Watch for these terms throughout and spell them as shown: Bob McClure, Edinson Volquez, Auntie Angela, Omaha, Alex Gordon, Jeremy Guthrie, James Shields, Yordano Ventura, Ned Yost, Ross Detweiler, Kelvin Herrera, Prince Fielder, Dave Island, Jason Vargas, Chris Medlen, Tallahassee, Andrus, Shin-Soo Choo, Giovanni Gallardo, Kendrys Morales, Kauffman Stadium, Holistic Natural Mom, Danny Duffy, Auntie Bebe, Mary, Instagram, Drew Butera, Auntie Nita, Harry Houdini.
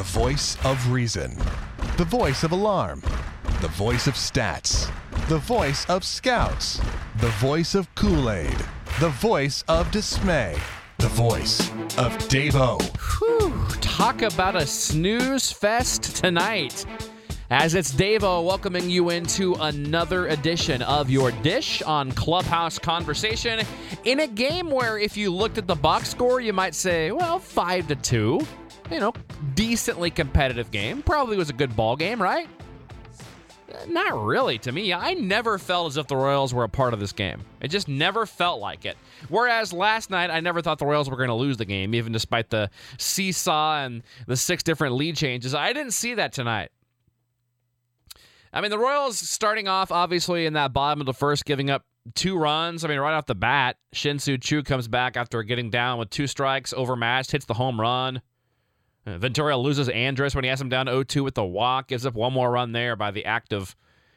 The voice of reason. The voice of alarm. The voice of stats. The voice of scouts. The voice of Kool-Aid. The voice of dismay. The voice of Dave-O. Whew, talk about a snooze fest tonight. As it's Dave-O welcoming you into another edition of your Dish on Clubhouse Conversation in a game where if you looked at the box score, you might say, well, 5-2. You know, decently competitive game. Probably was a good ball game, right? Not really to me. I never felt as if the Royals were a part of this game. It just never felt like it. Whereas last night, I never thought the Royals were going to lose the game, even despite the seesaw and the 6 different lead changes. I didn't see that tonight. I mean, the Royals starting off, obviously, in that bottom of the first, giving up 2 runs. I mean, right off the bat, Shin-Soo Choo comes back after getting down with 2 strikes, overmatched, hits the home run. Ventura loses Andrus when he has him down 0-2 with the walk. Gives up 1 more run there by the act of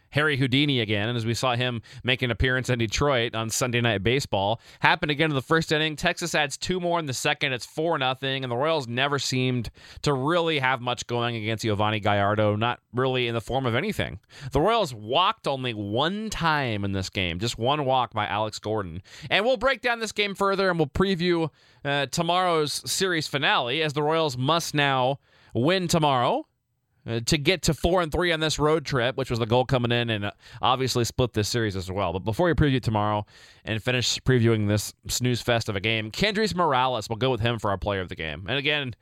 Harry Houdini again. And as we saw him make an appearance in Detroit on Sunday Night Baseball, happened again in the first inning. Texas adds 2 more in the second. It's 4-0. And the Royals never seemed to really have much going against Giovanni Gallardo, not really in the form of anything. The Royals walked only 1 time in this game, just 1 walk by Alex Gordon. And we'll break down this game further, and we'll preview tomorrow's series finale, as the Royals must now win tomorrow to get to 4-3 on this road trip, which was the goal coming in, and obviously split this series as well. But before we preview tomorrow and finish previewing this snooze fest of a game, Kendrys Morales, we'll go with him for our player of the game. And again,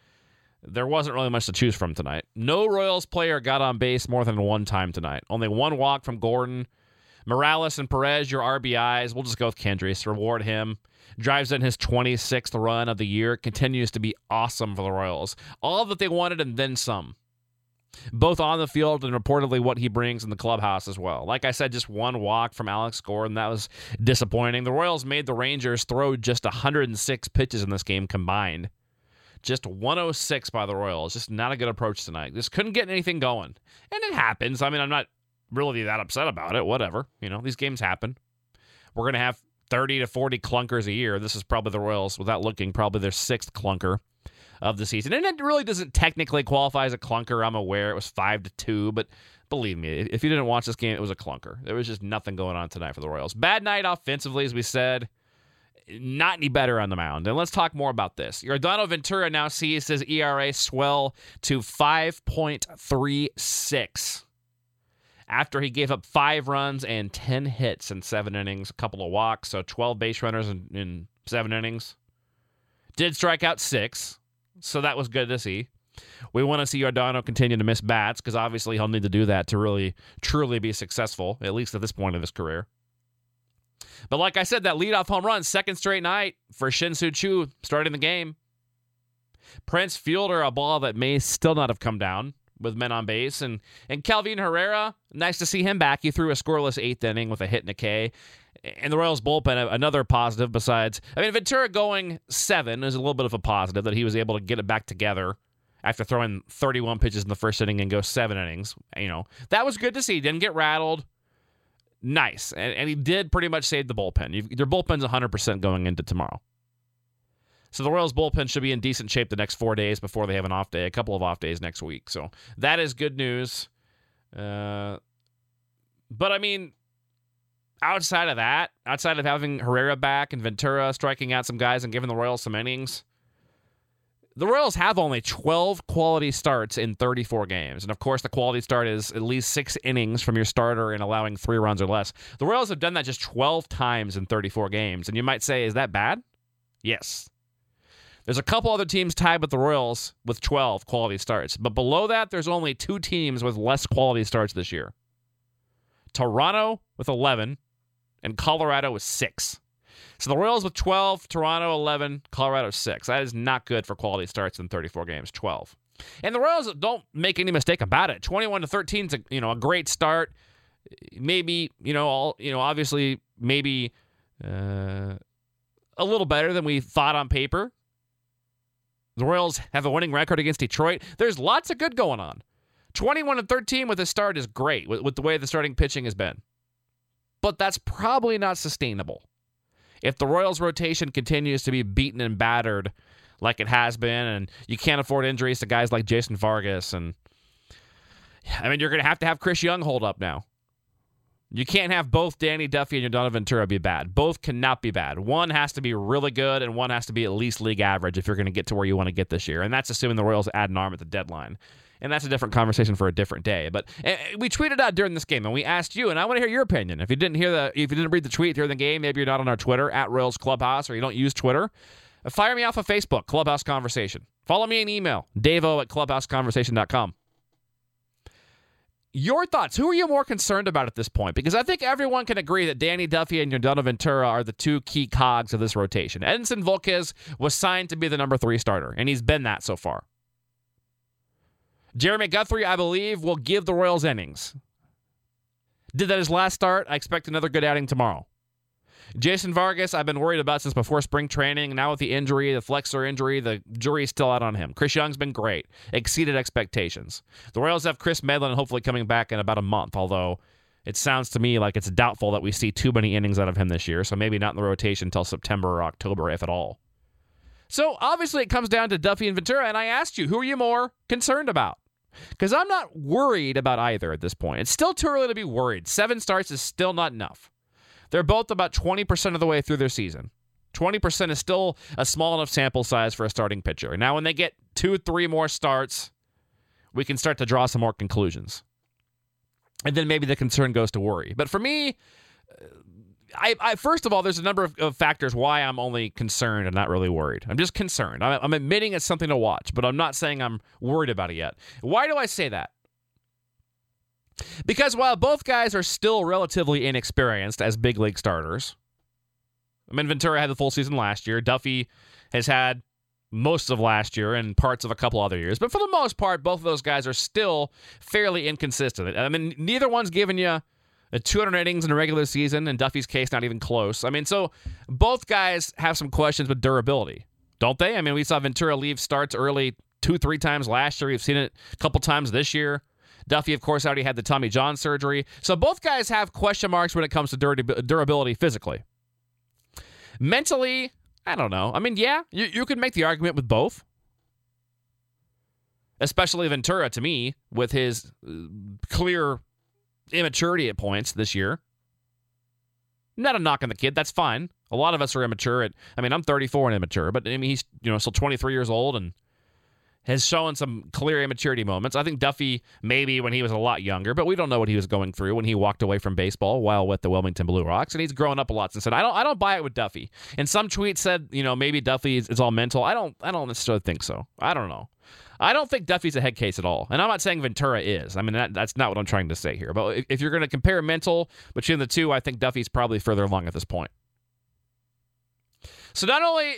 there wasn't really much to choose from tonight. No Royals player got on base more than 1 time tonight. Only 1 walk from Gordon. Morales and Perez, your RBIs. We'll just go with Kendrys. Reward him. Drives in his 26th run of the year. Continues to be awesome for the Royals. All that they wanted and then some. Both on the field and reportedly what he brings in the clubhouse as well. Like I said, just 1 walk from Alex Gordon. That was disappointing. The Royals made the Rangers throw just 106 pitches in this game combined. Just 106 by the Royals. Just not a good approach tonight. Just couldn't get anything going. And it happens. I mean, I'm not really that upset about it. Whatever. You know, these games happen. We're going to have 30 to 40 clunkers a year. This is probably the Royals, without looking, probably their 6th clunker of the season. And it really doesn't technically qualify as a clunker. I'm aware it was 5-2, but believe me, if you didn't watch this game, it was a clunker. There was just nothing going on tonight for the Royals. Bad night offensively, as we said. Not any better on the mound. And let's talk more about this. Yordano Ventura now sees his ERA swell to 5.36 after he gave up 5 runs and 10 hits in 7 innings, a couple of walks, so 12 base runners in 7 innings. Did strike out 6. So that was good to see. We want to see Yordano continue to miss bats, because obviously he'll need to do that to really, truly be successful, at least at this point of his career. But like I said, that leadoff home run, 2nd straight night for Shin-Soo Choo starting the game. Prince Fielder, a ball that may still not have come down with men on base. And Kelvin Herrera, nice to see him back. He threw a scoreless 8th inning with a hit and a K. And the Royals bullpen, another positive besides... I mean, Ventura going 7 is a little bit of a positive that he was able to get it back together after throwing 31 pitches in the first inning and go 7 innings. You know, that was good to see. He didn't get rattled. Nice. And he did pretty much save the bullpen. Your bullpen's 100% going into tomorrow. So the Royals bullpen should be in decent shape the next 4 days before they have an off day, a couple of off days next week. So that is good news. But I mean... outside of that, outside of having Herrera back and Ventura striking out some guys and giving the Royals some innings, the Royals have only 12 quality starts in 34 games. And, of course, the quality start is at least 6 innings from your starter and allowing 3 runs or less. The Royals have done that just 12 times in 34 games. And you might say, is that bad? Yes. There's a couple other teams tied with the Royals with 12 quality starts. But below that, there's only 2 teams with less quality starts this year. Toronto with 11. And Colorado was 6. So the Royals with 12, Toronto 11, Colorado 6. That is not good for quality starts in 34 games, 12. And the Royals, don't make any mistake about it, 21-13 is a great start. Maybe, obviously maybe a little better than we thought on paper. The Royals have a winning record against Detroit. There's lots of good going on. 21-13 with a start is great with the way the starting pitching has been. But that's probably not sustainable if the Royals' rotation continues to be beaten and battered like it has been, and you can't afford injuries to guys like Jason Vargas. And I mean, you're going to have Chris Young hold up now. You can't have both Danny Duffy and Yordano Ventura be bad. Both cannot be bad. One has to be really good, and one has to be at least league average if you're going to get to where you want to get this year. And that's assuming the Royals add an arm at the deadline. And that's a different conversation for a different day. But we tweeted out during this game, and we asked you, and I want to hear your opinion. If you didn't hear if you didn't read the tweet during the game, maybe you're not on our Twitter, @RoyalsClubhouse, or you don't use Twitter, fire me off of Facebook, Clubhouse Conversation. Follow me an email, davo@clubhouseconversation.com. Your thoughts. Who are you more concerned about at this point? Because I think everyone can agree that Danny Duffy and Yordano Ventura are the two key cogs of this rotation. Edinson Volquez was signed to be the number 3 starter, and he's been that so far. Jeremy Guthrie, I believe, will give the Royals innings. Did that his last start. I expect another good outing tomorrow. Jason Vargas, I've been worried about since before spring training. Now with the injury, the flexor injury, the jury's still out on him. Chris Young's been great. Exceeded expectations. The Royals have Chris Medlen hopefully coming back in about a month, although it sounds to me like it's doubtful that we see too many innings out of him this year, so maybe not in the rotation until September or October, if at all. So obviously it comes down to Duffy and Ventura, and I asked you, who are you more concerned about? Because I'm not worried about either at this point. It's still too early to be worried. 7 starts is still not enough. They're both about 20% of the way through their season. 20% is still a small enough sample size for a starting pitcher. Now when they get 2-3 more starts, we can start to draw some more conclusions. And then maybe the concern goes to worry. But for me, I first of all, there's a number of factors why I'm only concerned and not really worried. I'm just concerned. I'm admitting it's something to watch, but I'm not saying I'm worried about it yet. Why do I say that? Because while both guys are still relatively inexperienced as big league starters, I mean, Ventura had the full season last year. Duffy has had most of last year and parts of a couple other years. But for the most part, both of those guys are still fairly inconsistent. I mean, neither one's given you 200 innings in a regular season, in Duffy's case, not even close. I mean, so both guys have some questions with durability, don't they? I mean, we saw Ventura leave starts early 2-3 times last year. We've seen it a couple times this year. Duffy, of course, already had the Tommy John surgery. So both guys have question marks when it comes to durability physically. Mentally, I don't know. I mean, yeah, you could make the argument with both. Especially Ventura, to me, with his clear immaturity at points this year. Not a knock on the kid. That's fine. A lot of us are immature. I mean, I'm 34 and immature, but I mean, he's still 23 years old and has shown some clear immaturity moments. I think Duffy, maybe when he was a lot younger, but we don't know what he was going through when he walked away from baseball while with the Wilmington Blue Rocks, and he's grown up a lot since then. I don't buy it with Duffy. And some tweets said, maybe Duffy is all mental. I don't necessarily think so. I don't know. I don't think Duffy's a head case at all. And I'm not saying Ventura is. I mean, that's not what I'm trying to say here. But if you're going to compare mental between the two, I think Duffy's probably further along at this point. So not only,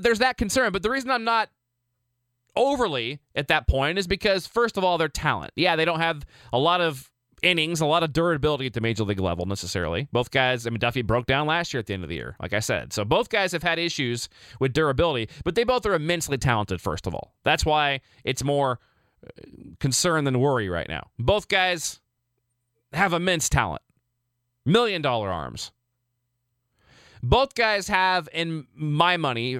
there's that concern, but the reason I'm not overly at that point is because, first of all, their talent. Yeah, they don't have a lot of innings, a lot of durability at the major league level necessarily. Both guys, I mean, Duffy broke down last year at the end of the year, like I said. So both guys have had issues with durability, but they both are immensely talented, first of all. That's why it's more concern than worry right now. Both guys have immense talent, $1 million arms. Both guys have, for my money,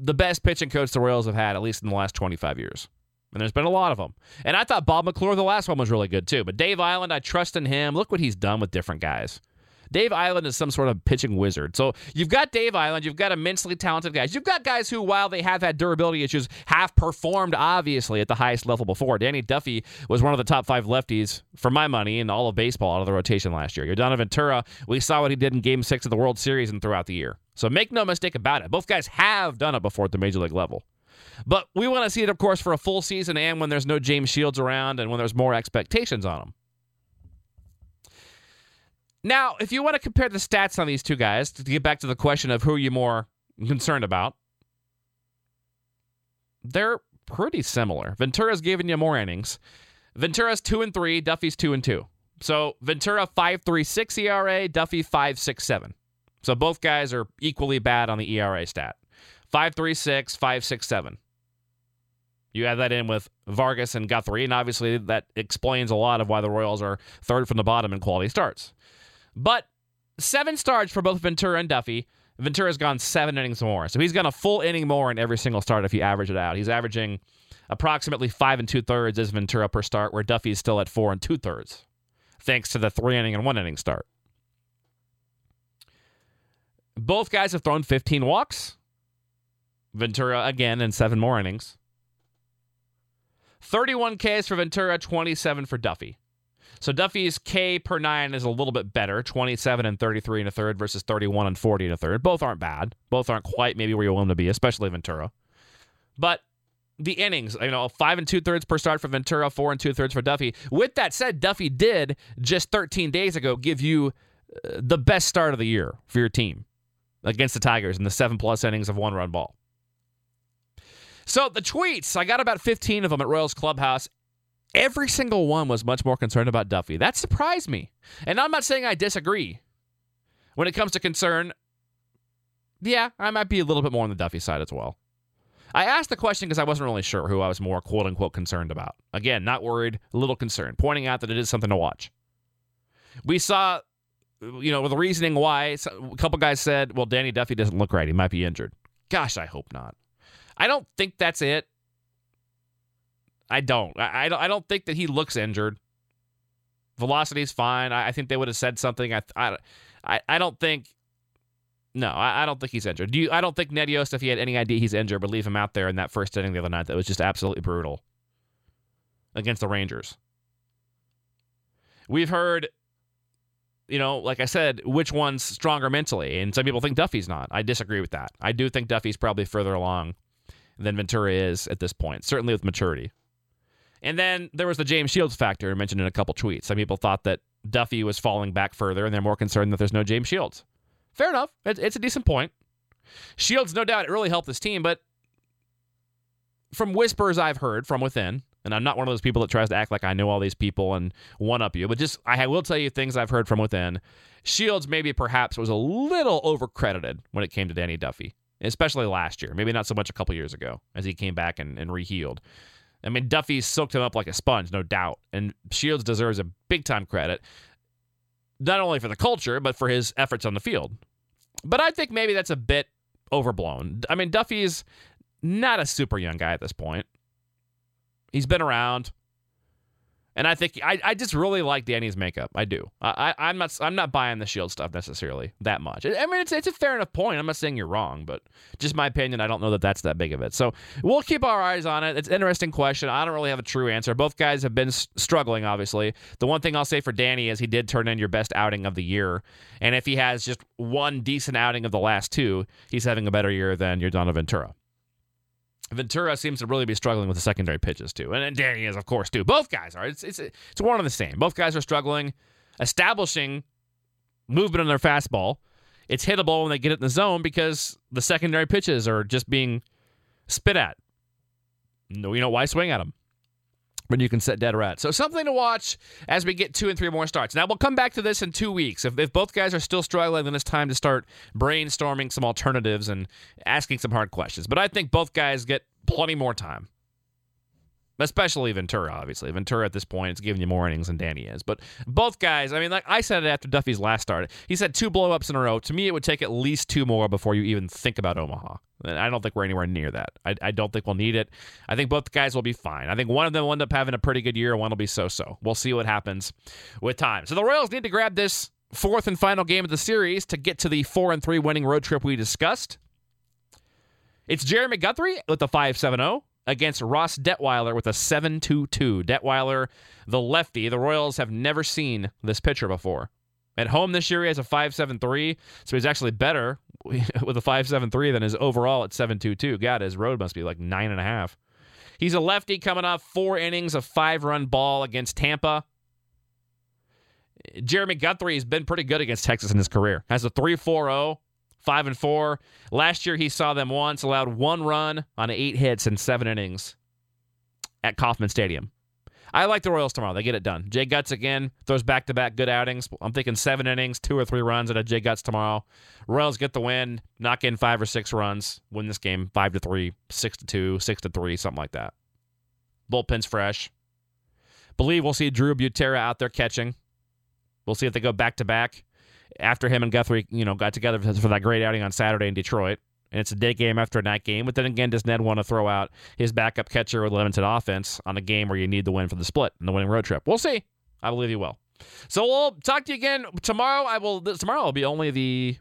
the best pitching coach the Royals have had, at least in the last 25 years. And there's been a lot of them. And I thought Bob McClure, the last one, was really good too. But Dave Island, I trust in him. Look what he's done with different guys. Dave Island is some sort of pitching wizard. So you've got Dave Island. You've got immensely talented guys. You've got guys who, while they have had durability issues, have performed, obviously, at the highest level before. Danny Duffy was one of the top 5 lefties, for my money, in all of baseball out of the rotation last year. Yordano Ventura, we saw what he did in Game 6 of the World Series and throughout the year. So make no mistake about it. Both guys have done it before at the major league level. But we want to see it, of course, for a full season and when there's no James Shields around and when there's more expectations on him. Now, if you want to compare the stats on these two guys, to get back to the question of who you're more concerned about, they're pretty similar. Ventura's giving you more innings. Ventura's 2-3, Duffy's 2-2. So Ventura 5.36 ERA, Duffy 5.67. So both guys are equally bad on the ERA stat. 5.36, 5.67. You add that in with Vargas and Guthrie, and obviously that explains a lot of why the Royals are third from the bottom in quality starts. But 7 starts for both Ventura and Duffy. Ventura's gone 7 innings more. So he's gone a full inning more in every single start if you average it out. He's averaging approximately 5 2/3 is Ventura per start, where Duffy's still at 4 2/3, thanks to the 3 inning and 1 inning start. Both guys have thrown 15 walks. Ventura again in 7 more innings. 31 Ks for Ventura, 27 for Duffy. So Duffy's K per 9 is a little bit better, 27 and 33 and a third versus 31 and 40 and a third. Both aren't bad. Both aren't quite maybe where you want them to be, especially Ventura. But the innings, 5 2/3 per start for Ventura, 4 2/3 for Duffy. With that said, Duffy did just 13 days ago give you the best start of the year for your team against the Tigers in the 7+ innings of 1-run ball. So the tweets, I got about 15 of them at Royals Clubhouse. Every single one was much more concerned about Duffy. That surprised me. And I'm not saying I disagree. When it comes to concern, yeah, I might be a little bit more on the Duffy side as well. I asked the question because I wasn't really sure who I was more quote-unquote concerned about. Again, not worried, a little concerned, pointing out that it is something to watch. We saw, the reasoning why. A couple guys said, well, Danny Duffy doesn't look right. He might be injured. Gosh, I hope not. I don't think that's it. I don't think that he looks injured. Velocity's fine. I think they would have said something. I don't think he's injured. I don't think Ned Yost, if he had any idea he's injured, would leave him out there in that first inning the other night. That was just absolutely brutal against the Rangers. We've heard, like I said, which one's stronger mentally, and some people think Duffy's not. I disagree with that. I do think Duffy's probably further along than Ventura is at this point, certainly with maturity. And then there was the James Shields factor mentioned in a couple tweets. Some people thought that Duffy was falling back further, and they're more concerned that there's no James Shields. Fair enough. It's a decent point. Shields, no doubt, it really helped this team, but from whispers I've heard from within, and I'm not one of those people that tries to act like I know all these people and one-up you, but just I will tell you things I've heard from within. Shields maybe perhaps was a little overcredited when it came to Danny Duffy, especially last year, maybe not so much a couple years ago as he came back and rehealed. I mean, Duffy soaked him up like a sponge, no doubt, and Shields deserves a big-time credit, not only for the culture, but for his efforts on the field. But I think maybe that's a bit overblown. I mean, Duffy's not a super young guy at this point. He's been around, and I think I just really like Danny's makeup. I do. I'm not buying the Shield stuff necessarily that much. I mean, it's a fair enough point. I'm not saying you're wrong, but just my opinion. I don't know that that's that big of it. So we'll keep our eyes on it. It's an interesting question. I don't really have a true answer. Both guys have been struggling, obviously. The one thing I'll say for Danny is he did turn in your best outing of the year, and if he has just one decent outing of the last two, he's having a better year than Yordano Ventura. Ventura seems to really be struggling with the secondary pitches, too. And Danny is, of course, too. Both guys are. It's one and the same. Both guys are struggling, establishing movement on their fastball. It's hittable when they get it in the zone because the secondary pitches are just being spit at. No, why swing at them when you can set dead rat? So something to watch as we get 2 and 3 more starts. Now, we'll come back to this in 2 weeks. If both guys are still struggling, then it's time to start brainstorming some alternatives and asking some hard questions. But I think both guys get plenty more time, especially Ventura, obviously. Ventura at this point is giving you more innings than Danny is. But both guys, I mean, like I said it after Duffy's last start, he said 2 blow-ups in a row. To me, it would take at least 2 more before you even think about Omaha. And I don't think we're anywhere near that. I don't think we'll need it. I think both guys will be fine. I think one of them will end up having a pretty good year, one will be so-so. We'll see what happens with time. So the Royals need to grab this 4th and final game of the series to get to the 4-3 winning road trip we discussed. It's Jeremy Guthrie with the 5-7-0 against Ross Detweiler with a 7-2-2. Detweiler, the lefty. The Royals have never seen this pitcher before. At home this year, he has a 5.73, so he's actually better with a 5.73 than his overall at 7.22. God, his road must be like 9.5. He's a lefty coming off 4 innings of 5-run ball against Tampa. Jeremy Guthrie has been pretty good against Texas in his career. Has a 3.40, 5-4. Last year, he saw them once, allowed 1 run on 8 hits in 7 innings at Kauffman Stadium. I like the Royals tomorrow. They get it done. Jay Gutz again throws back-to-back good outings. I'm thinking 7 innings, 2 or 3 runs out of Jay Gutz tomorrow. Royals get the win, knock in 5 or 6 runs, win this game 5-3, 6-2, 6-3, something like that. Bullpen's fresh. Believe we'll see Drew Butera out there catching. We'll see if they go back-to-back. after him and Guthrie, you know, got together for that great outing on Saturday in Detroit. And it's a day game after a night game. But then again, does Ned want to throw out his backup catcher with limited offense on a game where you need the win for the split and the winning road trip? We'll see. I believe he will. So we'll talk to you again tomorrow. Tomorrow will be only the,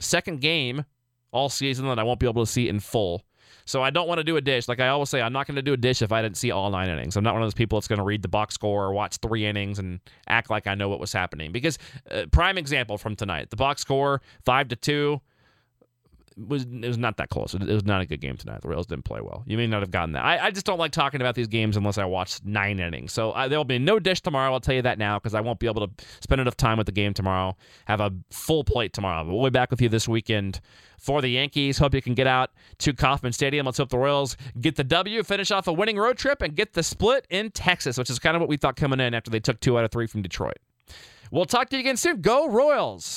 second game all season that I won't be able to see in full. So I don't want to do a dish. Like I always say, I'm not going to do a dish if I didn't see all 9 innings. I'm not one of those people that's going to read the box score or watch 3 innings and act like I know what was happening. Because prime example from tonight, the box score, 5-2, it was not that close. It was not a good game tonight. The Royals didn't play well. You may not have gotten that. I just don't like talking about these games unless I watch 9 innings. So there will be no dish tomorrow. I'll tell you that now because I won't be able to spend enough time with the game tomorrow. Have a full plate tomorrow. But we'll be back with you this weekend. For the Yankees, hope you can get out to Kauffman Stadium. Let's hope the Royals get the W, finish off a winning road trip, and get the split in Texas, which is kind of what we thought coming in after they took 2 out of 3 from Detroit. We'll talk to you again soon. Go Royals!